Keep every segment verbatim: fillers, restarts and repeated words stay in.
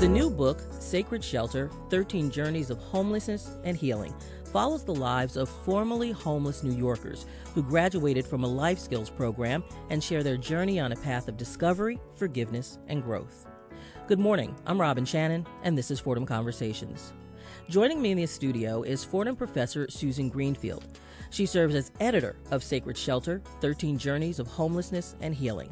The new book, Sacred Shelter, thirteen Journeys of Homelessness and Healing, follows the lives of formerly homeless New Yorkers who graduated from a life skills program and share their journey on a path of discovery, forgiveness, and growth. Good morning. I'm Robin Shannon, and this is Fordham Conversations. Joining me in the studio is Fordham professor Susan Greenfield. She serves as editor of Sacred Shelter, thirteen Journeys of Homelessness and Healing.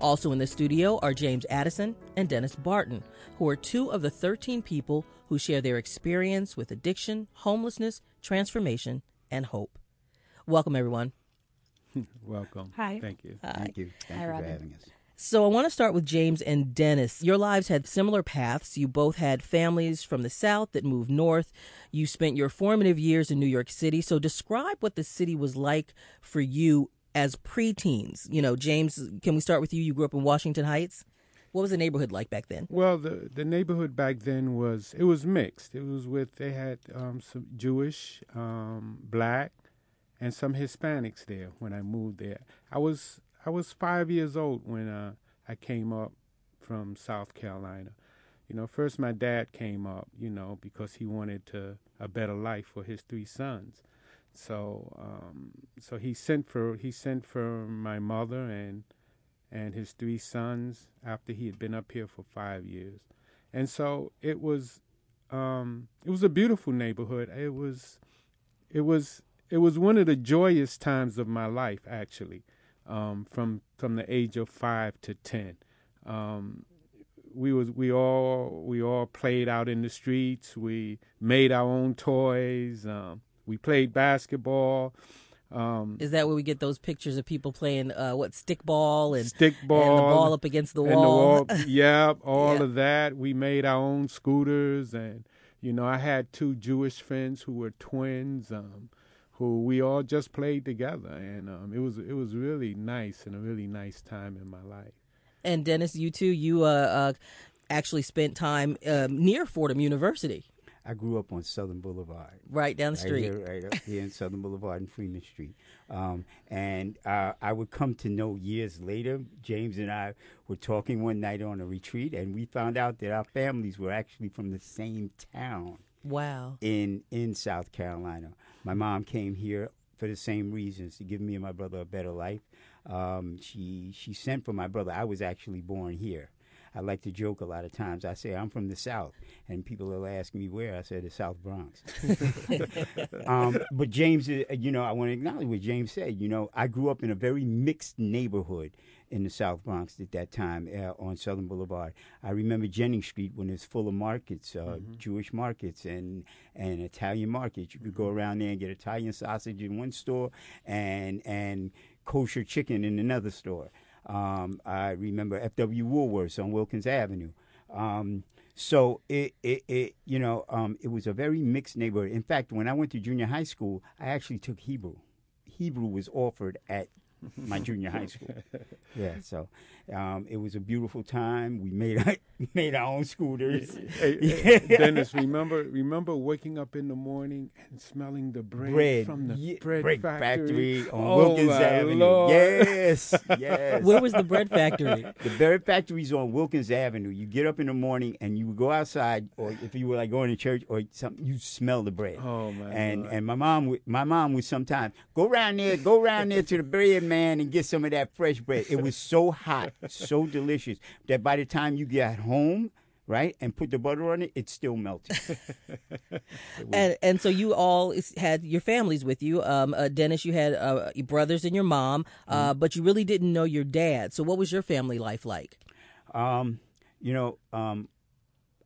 Also in the studio are James Addison and Dennis Barton, who are two of the thirteen people who share their experience with addiction, homelessness, transformation, and hope. Welcome, everyone. Welcome. Hi. Thank you. Hi. Thank you. Thank Hi, you Robin. for having us. So I want to start with James and Dennis. Your lives had similar paths. You both had families from the South that moved north. You spent your formative years in New York City. So describe what the city was like for you as preteens. You know, James, can we start with you? You grew up in Washington Heights. What was the neighborhood like back then? Well, the the neighborhood back then was, it was mixed. It was with, they had um, some Jewish, um, black, and some Hispanics there when I moved there. I was... I was five years old when uh, I came up from South Carolina. You know, first my dad came up, you know, because he wanted to, a better life for his three sons. So, um, so he sent for he sent for my mother and and his three sons after he had been up here for five years. And so it was um, it was a beautiful neighborhood. It was it was it was one of the joyous times of my life, actually. Um, from from the age of five to ten, um, we was we all we all played out in the streets. We made our own toys. Um, we played basketball. Um, Is that where we get those pictures of people playing uh, what stickball and stickball and the ball up against the wall? The wall yep, all yeah. of that. We made our own scooters, and you know I had two Jewish friends who were twins. Um, who we all just played together, and um, it was it was really nice and a really nice time in my life. And Dennis, you too, you uh, uh, actually spent time uh, near Fordham University. I grew up on Southern Boulevard. Right down the street. Right, here, right up here in Southern Boulevard and Freeman Street. Um, and uh, I would come to know years later, James and I were talking one night on a retreat, and we found out that our families were actually from the same town. Wow. In in South Carolina. My mom came here for the same reasons, to give me and my brother a better life. Um, she she sent for my brother. I was actually born here. I like to joke a lot of times. I say I'm from the South, and people will ask me where. I say the South Bronx. um, but James, you know, I want to acknowledge what James said. You know, I grew up in a very mixed neighborhood in the South Bronx at that time uh, on Southern Boulevard. I remember Jennings Street when it was full of markets, uh, mm-hmm. Jewish markets and, and Italian markets. You could go around there and get Italian sausage in one store and and kosher chicken in another store. Um, I remember F W Woolworths on Wilkins Avenue. Um, so it, it, it, you know, um, it was a very mixed neighborhood. In fact, when I went to junior high school, I actually took Hebrew. Hebrew was offered at my junior high school. Yeah, so um, it was a beautiful time. We made our, made our own scooters. Hey, hey, Dennis, remember remember waking up in the morning and smelling the bread, bread. from the yeah, bread, bread factory, factory on oh Wilkins Avenue. Lord. Yes, yes. Where was the bread factory? The bread factory's on Wilkins Avenue. You get up in the morning and you would go outside, or if you were like going to church or something, you smell the bread. Oh my! And Lord. and my mom would my mom would sometimes go around there, go around there to the bread. Man, and get some of that fresh bread. It was so hot, so delicious, that by the time you got home, right, and put the butter on it, it still melted. It and and so you all had your families with you. Um, uh, Dennis, you had uh, your brothers and your mom, uh, mm. but you really didn't know your dad. So what was your family life like? Um, you know, um,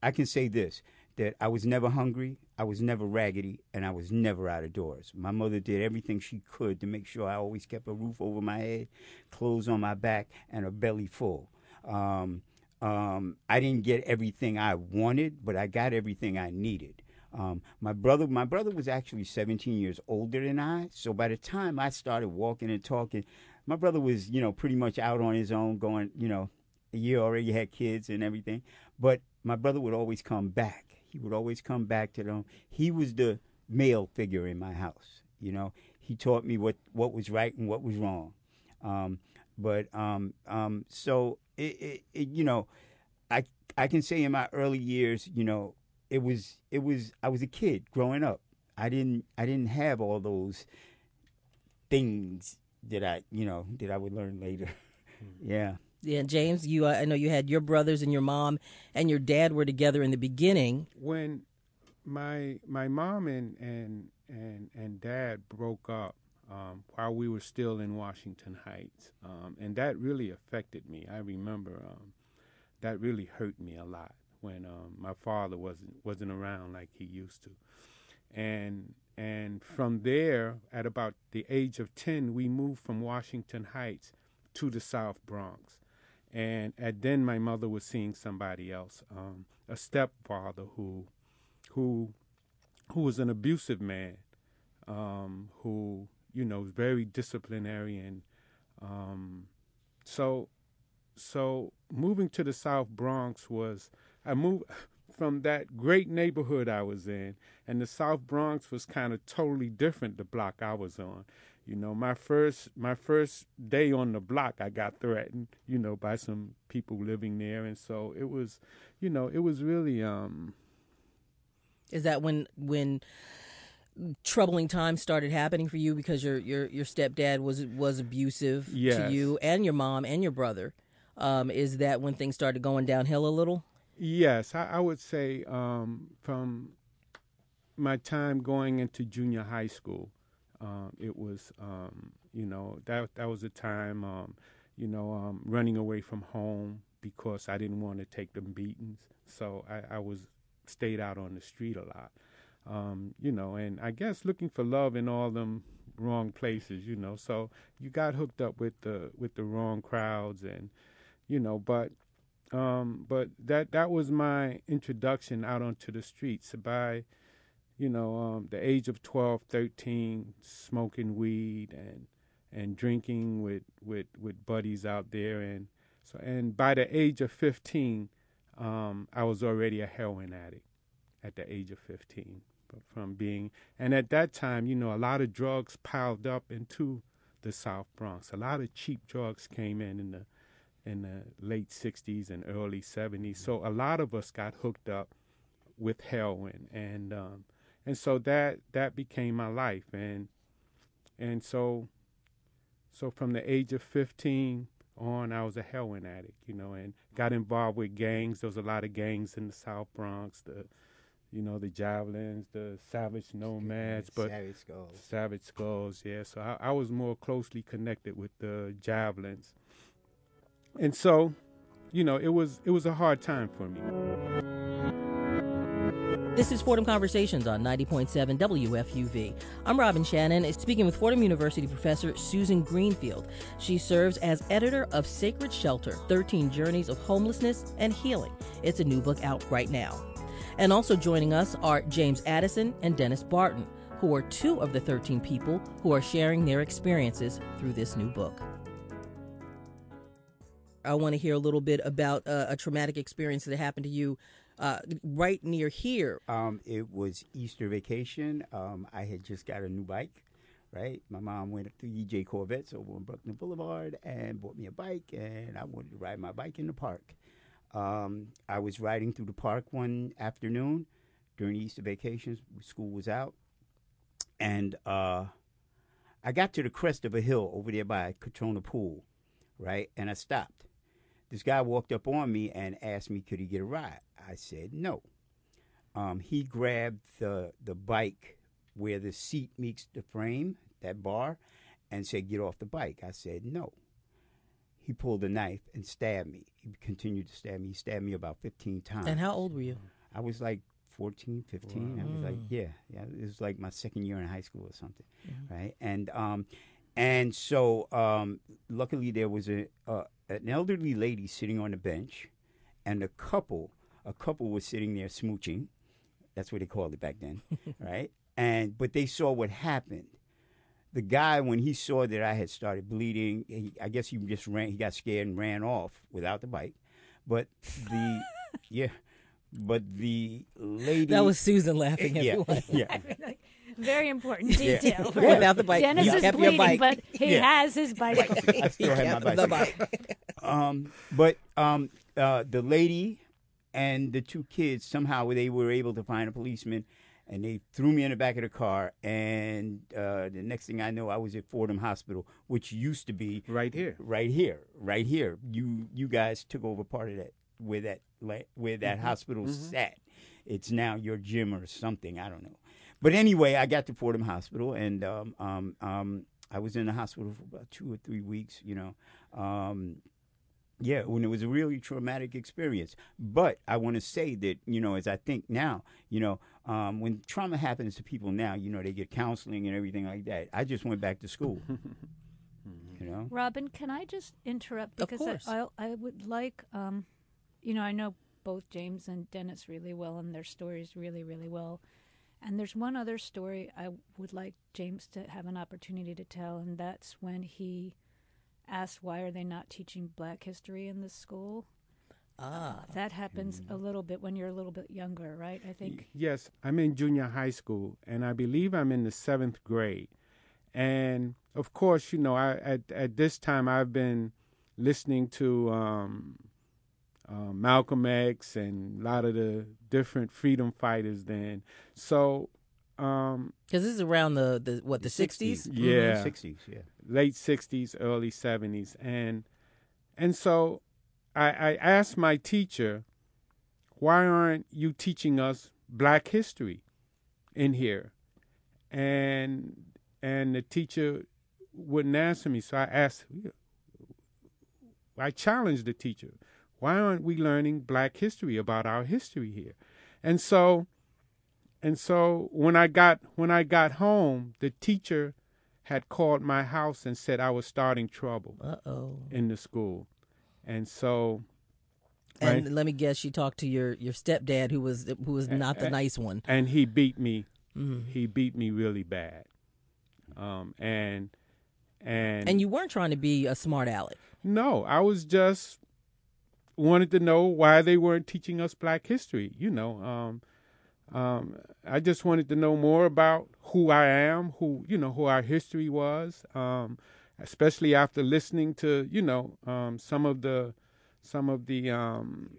I can say this, that I was never hungry. I was never raggedy, and I was never out of doors. My mother did everything she could to make sure I always kept a roof over my head, clothes on my back, and a belly full. Um, um, I didn't get everything I wanted, but I got everything I needed. Um, my brother, my brother was actually seventeen years older than I, so by the time I started walking and talking, my brother was, you know, pretty much out on his own, going, you know, a year already had kids and everything. But my brother would always come back. He would always come back to them. He was the male figure in my house. You know, he taught me what, what was right and what was wrong. Um, but um, um, so, it, it, it, you know, I I can say in my early years, you know, it was it was I was a kid growing up. I didn't I didn't have all those things that I, you know, that I would learn later. Yeah. Yeah, James, you uh, I know you had your brothers and your mom and your dad were together in the beginning. When my my mom and and and, and dad broke up um, while we were still in Washington Heights, um, and that really affected me. I remember um, that really hurt me a lot when um, my father wasn't wasn't around like he used to. And and from there, at about the age of ten, we moved from Washington Heights to the South Bronx. And, and then my mother was seeing somebody else, um, a stepfather who who who was an abusive man, um, who, you know, was very disciplinary. And um, so so moving to the South Bronx was, I moved from that great neighborhood I was in, and the South Bronx was kind of totally different, the block I was on. You know, my first my first day on the block, I got threatened, you know, by some people living there. And so it was, you know, it was really... Um, Is that when when troubling times started happening for you because your your, your stepdad was was abusive yes. to you and your mom and your brother? Um, is that when things started going downhill a little? Yes, I, I would say um, from my time going into junior high school, um, it was, um, you know, that that was a time, um, you know, um, running away from home because I didn't want to take them beatings. So I, I was stayed out on the street a lot, um, you know, and I guess looking for love in all them wrong places, you know. So you got hooked up with the with the wrong crowds and, you know, but um, but that that was my introduction out onto the streets. By, you know, um, the age of twelve, thirteen, smoking weed and and drinking with, with, with buddies out there. And so and by the age of fifteen, Um, I was already a heroin addict at the age of fifteen, but from being, and at that time, you know, a lot of drugs piled up into the South Bronx. A lot of cheap drugs came in in the in the late sixties and early seventies. So a lot of us got hooked up with heroin, and um, and so that that became my life, and and so so from the age of fifteen on, I was a heroin addict, you know, and got involved with gangs. There was a lot of gangs in the South Bronx, the, you know, the Javelins, the Savage Nomads, but Savage Skulls. Savage Skulls, yeah. So I, I was more closely connected with the Javelins, and so, you know, it was it was a hard time for me. This is Fordham Conversations on ninety point seven W F U V. I'm Robin Shannon, speaking with Fordham University professor Susan Greenfield. She serves as editor of Sacred Shelter, thirteen Journeys of Homelessness and Healing. It's a new book out right now. And also joining us are James Addison and Dennis Barton, who are two of the thirteen people who are sharing their experiences through this new book. I want to hear a little bit about uh, a traumatic experience that happened to you Uh, right near here. Um, it was Easter vacation. Um, I had just got a new bike, right? My mom went to E J Corvettes over on Brooklyn Boulevard and bought me a bike, and I wanted to ride my bike in the park. Um, I was riding through the park one afternoon during Easter vacations. School was out, and uh, I got to the crest of a hill over there by Katrona Pool, right? And I stopped. This guy walked up on me and asked me, could he get a ride? I said no. Um, he grabbed the the bike where the seat meets the frame, that bar, and said, get off the bike. I said no. He pulled a knife and stabbed me. He continued to stab me. He stabbed me about fifteen times. And how old were you? I was like fourteen, fifteen. Wow. I was like, yeah, yeah. It was like my second year in high school or something, mm-hmm. right? And um, and so um, luckily there was a uh, an elderly lady sitting on a bench, and a couple. A couple was sitting there smooching. That's what they called it back then, right? And but they saw what happened. The guy, when he saw that I had started bleeding, he, I guess he just ran. He got scared and ran off without the bike. But the yeah, but the lady. That was Susan laughing. Everyone. Yeah, yeah. Laughing like, very important detail. Yeah. Without the bike, Dennis is bleeding, but he yeah. has his bike. Right. I still have my bike. Um, but um, uh, the lady. and the two kids, somehow they were able to find a policeman, and they threw me in the back of the car. And uh, the next thing I know, I was at Fordham Hospital, which used to be right here, right here, right here. You you guys took over part of that where that where that mm-hmm. hospital mm-hmm. sat. It's now your gym or something. I don't know. But anyway, I got to Fordham Hospital, and um, um, um, I was in the hospital for about two or three weeks. You know, um, yeah, when it was a really traumatic experience. But I want to say that, you know, as I think now, you know, um, when trauma happens to people now, you know, they get counseling and everything like that. I just went back to school. You know, Robin, can I just interrupt, because of course. I, I I would like, um, you know, I know both James and Dennis really well, and their stories really, really well. And there's one other story I would like James to have an opportunity to tell, and that's when he asked, why are they not teaching black history in this school? Ah, uh, that happens mm. a little bit when you're a little bit younger, right, I think? Yes, I'm in junior high school, and I believe I'm in the seventh grade. And, of course, you know, I at, at this time I've been listening to um, Uh, Malcolm X and a lot of the different freedom fighters then. So, um, because this is around the, the what the sixties, yeah, sixties, yeah, late sixties, early seventies, and and so I, I asked my teacher, why aren't you teaching us Black history in here? And and the teacher wouldn't answer me, so I asked, I challenged the teacher. Why aren't we learning Black history about our history here? And so, and so when I got when I got home, the teacher had called my house and said I was starting trouble Uh-oh. in the school. And so, and right? let me guess, she talked to your, your stepdad, who was who was not and, the nice one, and he beat me. Mm. He beat me really bad. Um, and and and you weren't trying to be a smart aleck. No, I was just. Wanted to know why they weren't teaching us Black history. You know, um, um, I just wanted to know more about who I am, who, you know, who our history was, um, especially after listening to, you know, um, some of the, some of the, um,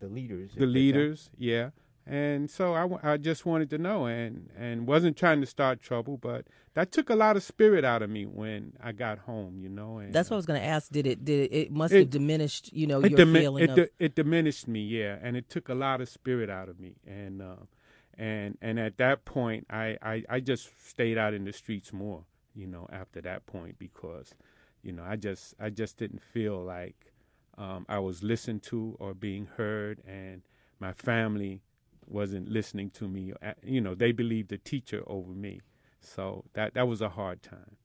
the leaders, the leaders. Yeah. And so I, I just wanted to know, and, and wasn't trying to start trouble, but that took a lot of spirit out of me when I got home, you know. And that's what I was going to ask. Did it, did it, it must it, have diminished, you know, your dimi- feeling it, of... It, it diminished me, yeah, and it took a lot of spirit out of me. And uh, and and at that point, I, I, I just stayed out in the streets more, you know, after that point, because, you know, I just, I just didn't feel like um, I was listened to or being heard, and my family wasn't listening to me. You know, they believed the teacher over me. So that that was a hard time.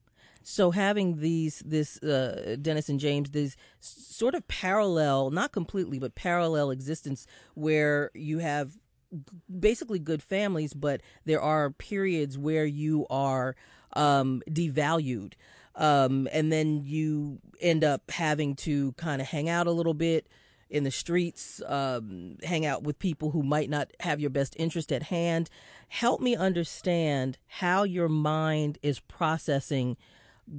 So having these, this, uh, Dennis and James, this sort of parallel, not completely, but parallel existence where you have basically good families, but there are periods where you are um, devalued. Um, and then you end up having to kind of hang out a little bit in the streets, um, hang out with people who might not have your best interest at hand. Help me understand how your mind is processing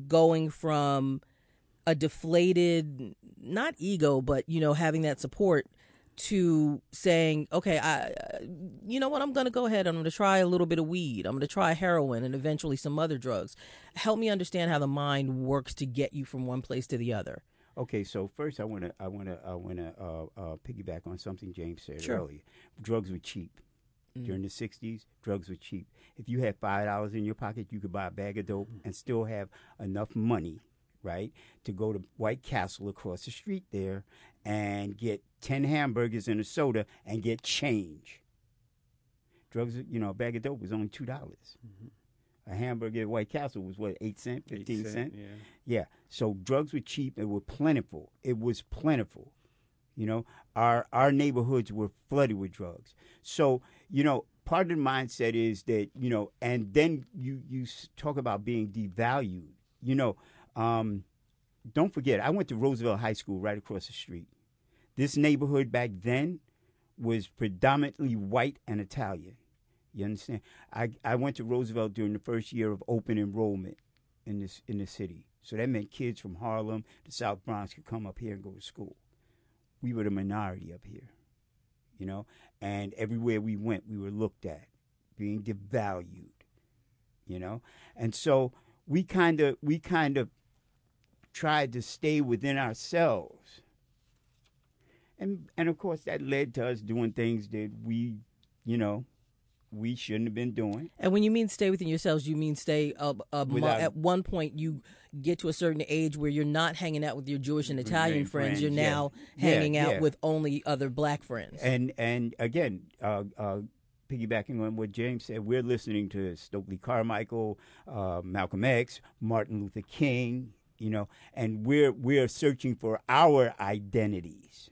going from a deflated, not ego, but, you know, having that support to saying, okay, I, you know what, I'm going to go ahead. I'm going to try a little bit of weed. I'm going to try heroin and eventually some other drugs. Help me understand how the mind works to get you from one place to the other. Okay, so first I want to I want to I want to uh, uh, piggyback on something James said sure. earlier. Drugs were cheap mm. during the sixties. Drugs were cheap. If you had five dollars in your pocket, you could buy a bag of dope mm. and still have enough money, right, to go to White Castle across the street there and get ten hamburgers and a soda and get change. Drugs, you know, a bag of dope was only two dollars. Mm-hmm. A hamburger at White Castle was, what, eight cents, fifteen cents? Cent, yeah. yeah. So drugs were cheap. They were plentiful. It was plentiful. You know, our our neighborhoods were flooded with drugs. So, you know, part of the mindset is that, you know, and then you, you talk about being devalued. You know, um, don't forget, I went to Roosevelt High School right across the street. This neighborhood back then was predominantly white and Italian. You understand? I, I went to Roosevelt during the first year of open enrollment in this in the city. So that meant kids from Harlem to South Bronx could come up here and go to school. We were the minority up here. you know. And everywhere we went, we were looked at, being devalued, you know. And so we kind of we kind of tried to stay within ourselves. And, and of course, that led to us doing things that we, you know, we shouldn't have been doing. And when you mean stay within yourselves, you mean stay uh, uh, Without, at one point you get to a certain age where you're not hanging out with your Jewish and Italian friends. friends. You're yeah. now hanging yeah, out yeah. with only other black friends. And and again, uh, uh, piggybacking on what James said, we're listening to Stokely Carmichael, uh, Malcolm X, Martin Luther King, you know, and we're we're searching for our identities.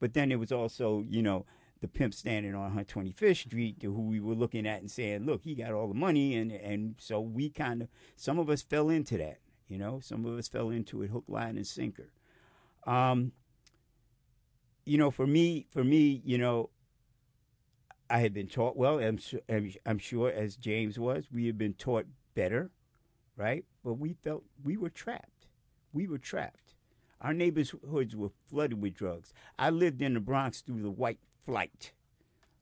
But then it was also, you know, the pimp standing on one twenty-fifth street, to who we were looking at and saying, look, he got all the money. And, and so we kind of, some of us fell into that, you know, some of us fell into it hook, line, and sinker. Um, you know, for me, for me, you know, I had been taught well, I'm, su- I'm sure as James was, we had been taught better, right? But we felt we were trapped. We were trapped. Our neighborhoods were flooded with drugs. I lived in the Bronx through the white flight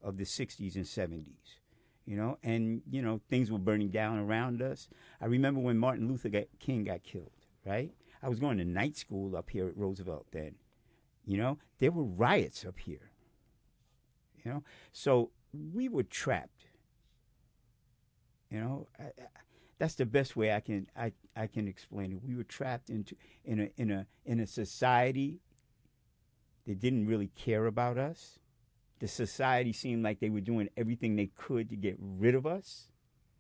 of the sixties and seventies, you know, and, you know, things were burning down around us. I remember when Martin Luther King got killed, right? I was going to night school up here at Roosevelt then, you know. There were riots up here, you know. So we were trapped, you know. I, I, that's the best way I can I, I can explain it. We were trapped into in a in a in a society that didn't really care about us. The society seemed like they were doing everything they could to get rid of us.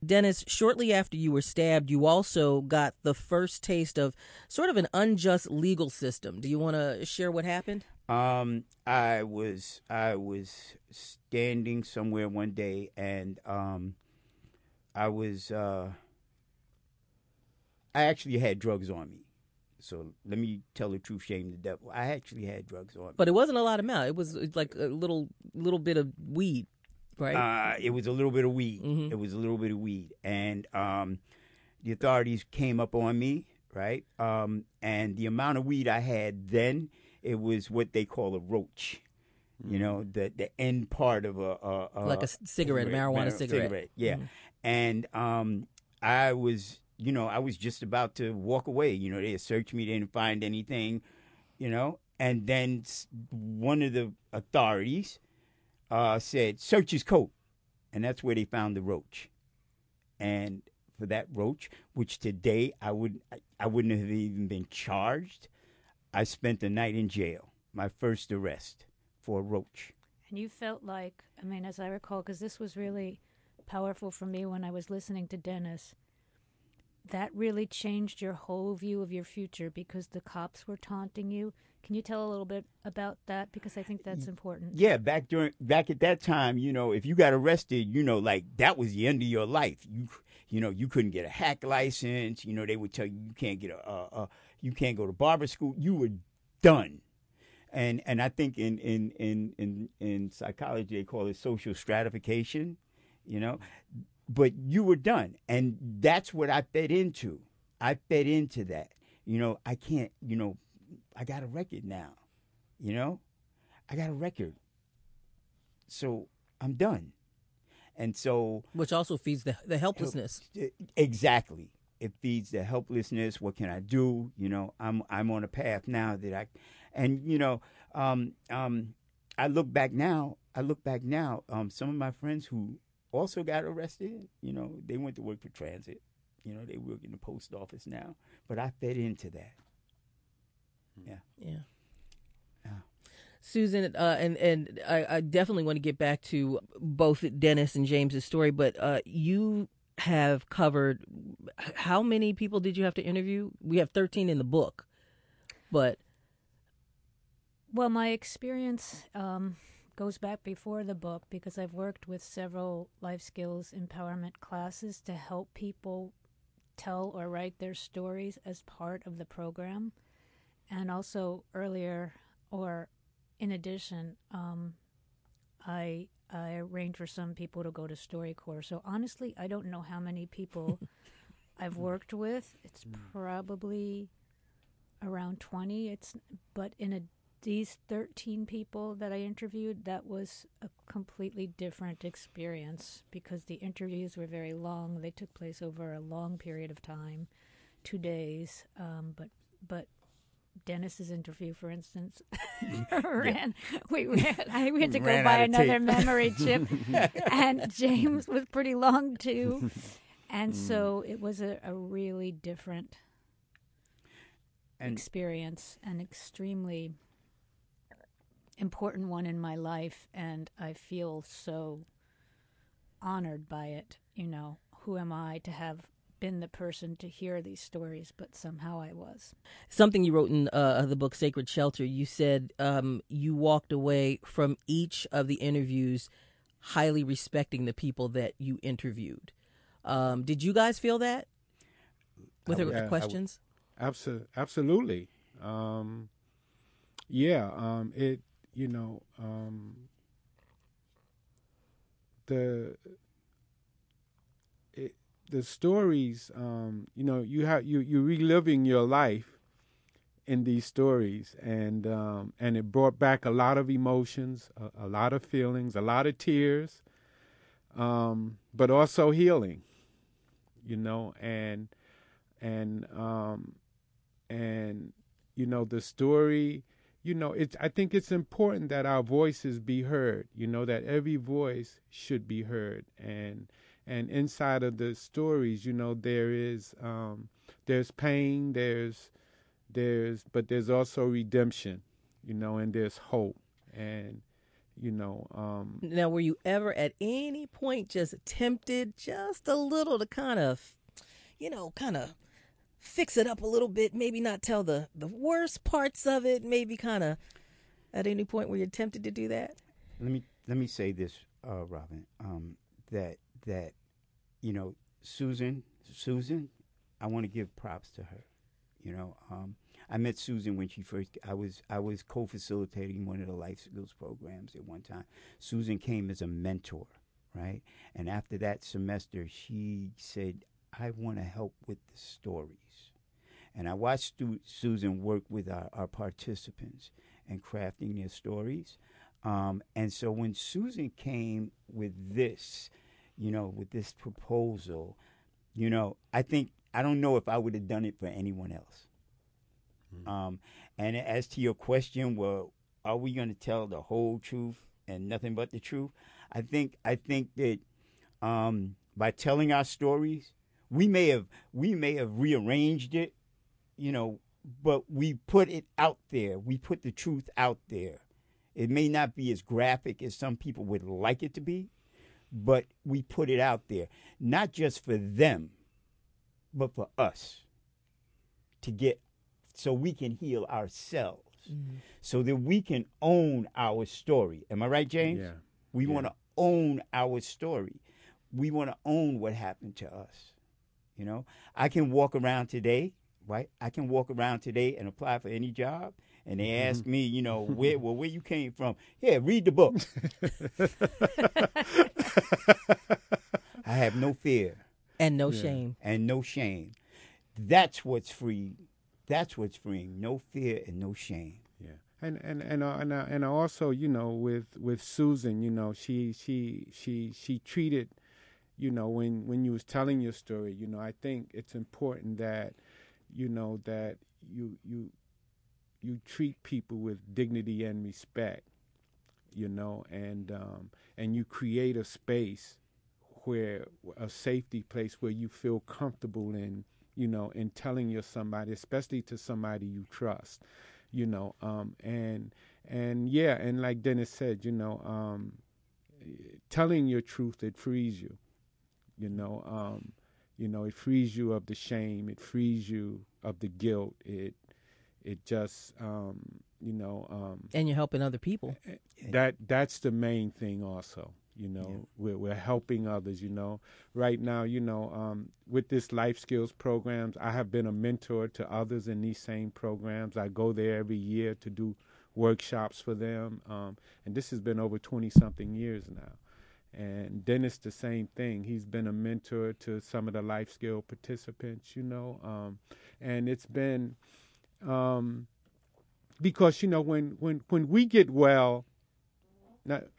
Dennis, shortly after you were stabbed, you also got the first taste of sort of an unjust legal system. Do you want to share what happened? Um, I was I was standing somewhere one day, and um, I was uh, I actually had drugs on me. So let me tell the truth, shame the devil. I actually had drugs on me. But it wasn't a lot of amount. It was like a little little bit of weed, right? Uh, it was a little bit of weed. Mm-hmm. It was a little bit of weed. And um, the authorities came up on me, right? Um, and the amount of weed I had then, it was what they call a roach. Mm-hmm. You know, the, the end part of a... a, a like a cigarette, a marijuana, marijuana cigarette. cigarette. Yeah. Mm-hmm. And um, I was... You know, I was just about to walk away. You know, they searched me, they didn't find anything, you know. And then one of the authorities uh, said, search his coat. And that's where they found the roach. And for that roach, which today I, would, I wouldn't have even been charged, I spent the night in jail, my first arrest for a roach. And you felt like, I mean, as I recall, because this was really powerful for me when I was listening to Dennis, that really changed your whole view of your future because the cops were taunting you. Can you tell a little bit about that? Because I think that's important. Yeah, back during back at that time, you know, if you got arrested, you know, like that was the end of your life. You, you know, you couldn't get a hack license. You know, they would tell you you can't get a, a, a you can't go to barber school. You were done. And and I think in in in in, in psychology they call it social stratification. You know. But you were done. And that's what I fed into. I fed into that. You know, I can't, you know, I got a record now. You know, I got a record. So I'm done. And so. Which also feeds the, the helplessness. Help, exactly. It feeds the helplessness. What can I do? You know, I'm I'm on a path now that I. And, you know, um, um, I look back now. I look back now. Um, some of my friends who. Also got arrested, you know, they went to work for transit, you know, they work in the post office now, but I fed into that. Yeah. Yeah. yeah. Susan, uh, and, and I, I definitely want to get back to both Dennis and James's story, but uh, you have covered, how many people did you have to interview? We have thirteen in the book, but. Well, my experience, um, goes back before the book because I've worked with several life skills empowerment classes to help people tell or write their stories as part of the program. And also earlier, or in addition, um, I, I arranged for some people to go to StoryCorps. So honestly, I don't know how many people I've worked with. It's probably around twenty. It's but in a these thirteen people that I interviewed, that was a completely different experience because the interviews were very long. They took place over a long period of time, two days. Um, but but Dennis's interview, for instance, ran. Yeah. We ran. I, we had to we go buy another memory chip, and James was pretty long too, and mm. so it was a, a really different and, experience, an extremely important one in my life, and I feel so honored by it. You know, who am I to have been the person to hear these stories, but somehow I was. Something you wrote in uh, the book Sacred Shelter, you said um, you walked away from each of the interviews highly respecting the people that you interviewed. Um, did you guys feel that with I, her, uh, questions? I, abso- absolutely. Um, yeah. Um, it, you know, um, the, it, the stories, um, you know, you have you you reliving your life in these stories, and um, and it brought back a lot of emotions, a, a lot of feelings, a lot of tears, um, but also healing, you know, and and um, and you know the story, you know, it's I think it's important that our voices be heard, you know, that every voice should be heard, and. And inside of the stories, you know, there is um, there's pain, there's there's but there's also redemption, you know, and there's hope. And, you know. Um, now, were you ever at any point just tempted just a little to kind of, you know, kind of fix it up a little bit, maybe not tell the, the worst parts of it, maybe kind of at any point were you tempted to do that? Let me let me say this, uh, Robin, um, that. That, you know, Susan, Susan, I want to give props to her. You know, um, I met Susan when she first, I was I was co-facilitating one of the life skills programs at one time. Susan came as a mentor, right? And after that semester, she said, I want to help with the stories. And I watched Stu- Susan work with our, our participants and crafting their stories. Um, and so when Susan came with this, you know, with this proposal, you know, I think, I don't know if I would have done it for anyone else. Mm-hmm. Um, and as to your question, well, are we going to tell the whole truth and nothing but the truth? I think, I think that um, by telling our stories, we may have, we may have rearranged it, you know, but we put it out there. We put the truth out there. It may not be as graphic as some people would like it to be, but we put it out there, not just for them, but for us to get so we can heal ourselves, mm-hmm. so that we can own our story. Am I right, James? Yeah. We yeah. want to own our story. We want to own what happened to us. You know, I can walk around today, right? I can walk around today and apply for any job. And they asked me, you know, where well, where you came from. Yeah, read the book. I have no fear. And no yeah. shame. And no shame. That's what's free. That's what's freeing. No fear and no shame. Yeah. And and and uh, and, uh, and also, you know, with with Susan, you know, she she she she treated, you know, when when you was telling your story, you know, I think it's important that, you know, that you you. you treat people with dignity and respect, you know, and um, and you create a space where a safety place where you feel comfortable in, you know, in telling your somebody, especially to somebody you trust, you know, um, and and yeah, and like Dennis said, you know, um, telling your truth, it frees you, you know, um, you know, it frees you of the shame, it frees you of the guilt, it. It just, um, you know. Um, and you're helping other people. That That's the main thing also, you know. Yeah. We're, we're helping others, you know. Right now, you know, um, with this life skills programs, I have been a mentor to others in these same programs. I go there every year to do workshops for them. Um, and this has been over twenty-something years now. And Dennis, the same thing. He's been a mentor to some of the life skill participants, you know. Um, and it's been... Um, because, you know, when, when, when we get well,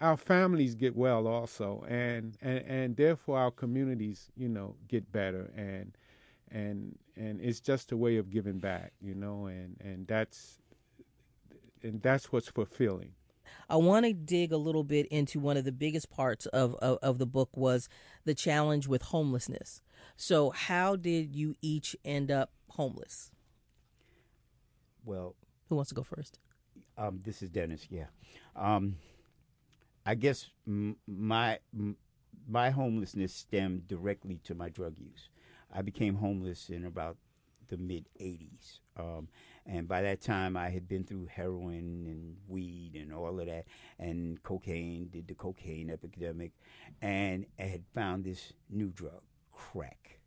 our families get well also, and, and, and therefore our communities, you know, get better, and and and it's just a way of giving back, you know, and, and that's and that's what's fulfilling. I want to dig a little bit into one of the biggest parts of, of, of the book was the challenge with homelessness. So how did you each end up homeless? Well, who wants to go first? Um, this is Dennis. Yeah. Um, I guess m- my m- my homelessness stemmed directly to my drug use. I became homeless in about the mid eighties. Um, and by that time, I had been through heroin and weed and all of that, and cocaine, did the cocaine epidemic, and I had found this new drug, crack,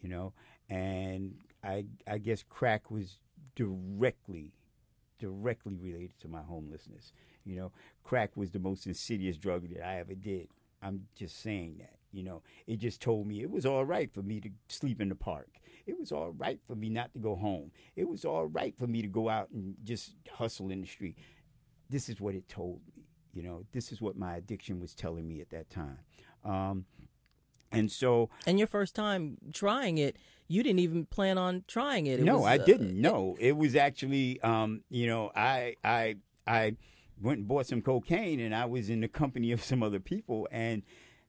you know. And I, I guess crack was directly, directly related to my homelessness. You know, crack was the most insidious drug that I ever did. I'm just saying that. You know, it just told me it was all right for me to sleep in the park. It was all right for me not to go home. It was all right for me to go out and just hustle in the street. This is what it told me. You know, this is what my addiction was telling me at that time. Um, and so. And your first time trying it, you didn't even plan on trying it. it no, was, I didn't. Uh, no, it was actually, um, you know, I, I, I went and bought some cocaine, and I was in the company of some other people, and.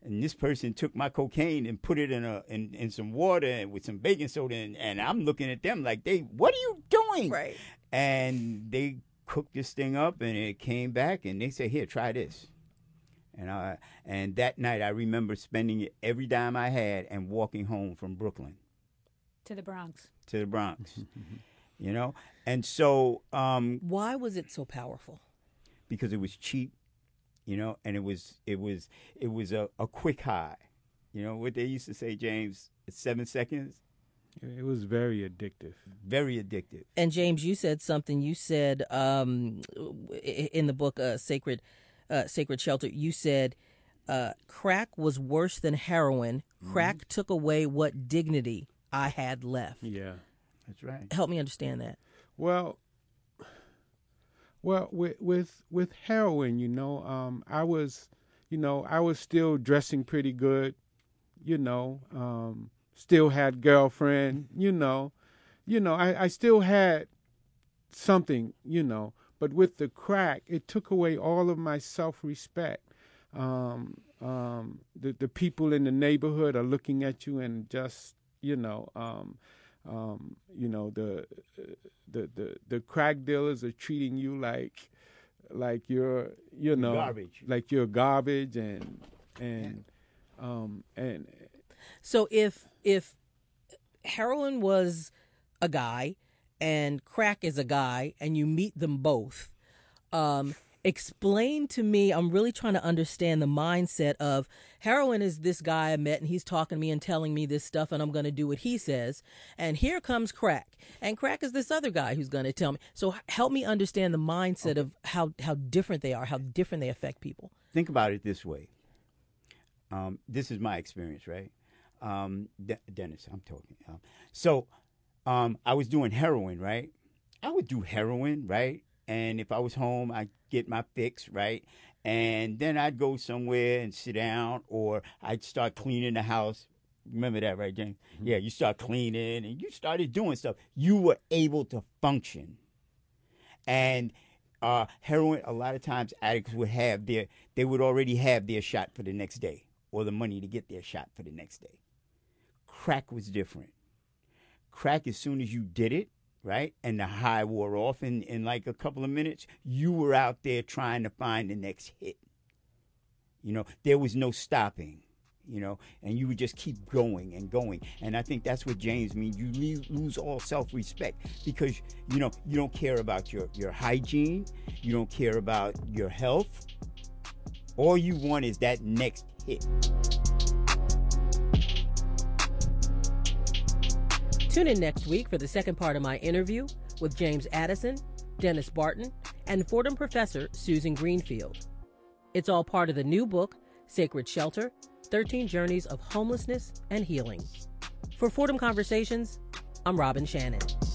And this person took my cocaine and put it in a in, in some water and with some baking soda, and, and I'm looking at them like, they, what are you doing? Right. And they cooked this thing up, and it came back, and they said, here, try this. And I and that night I remember spending every dime I had and walking home from Brooklyn to the Bronx. To the Bronx, you know. And so, um, why was it so powerful? Because it was cheap. You know, and it was it was it was a, a quick high. You know what they used to say, James, seven seconds. It was very addictive. Very addictive. And James, you said something. You said um, in the book, uh, Sacred uh, Sacred Shelter. You said uh, crack was worse than heroin. Mm-hmm. Crack took away what dignity I had left. Yeah, that's right. Help me understand that. Well. Well, with, with with heroin, you know, um, I was, you know, I was still dressing pretty good, you know, um, still had girlfriend, you know, you know, I, I still had something, you know, but with the crack, it took away all of my self-respect. Um, um, the, the people in the neighborhood are looking at you and just, you know, um Um, you know, the, the the the crack dealers are treating you like like you're you know garbage. like you're garbage and and yeah. um and so if if heroin was a guy and crack is a guy and you meet them both, um, explain to me, I'm really trying to understand the mindset of heroin is this guy I met and he's talking to me and telling me this stuff and I'm going to do what he says. And here comes crack. And crack is this other guy who's going to tell me. So help me understand the mindset okay. of how, how different they are, how different they affect people. Think about it this way. Um, this is my experience, right? Um, De- Dennis, I'm talking. Um, so um, I was doing heroin, right? I would do heroin, right? And if I was home, I'd get my fix, right? And then I'd go somewhere and sit down, or I'd start cleaning the house. Remember that, right, James? Mm-hmm. Yeah, you start cleaning, and you started doing stuff. You were able to function. And uh, heroin, a lot of times addicts would have their, they would already have their shot for the next day, or the money to get their shot for the next day. Crack was different. Crack, as soon as you did it, right? And the high wore off in, in like a couple of minutes, you were out there trying to find the next hit. You know, there was no stopping, you know, and you would just keep going and going. And I think that's what James means. You leave, lose all self-respect because, you know, you don't care about your, your hygiene. You don't care about your health. All you want is that next hit. Tune in next week for the second part of my interview with James Addison, Dennis Barton, and Fordham professor Susan Greenfield. It's all part of the new book, Sacred Shelter, thirteen Journeys of Homelessness and Healing. For Fordham Conversations, I'm Robin Shannon.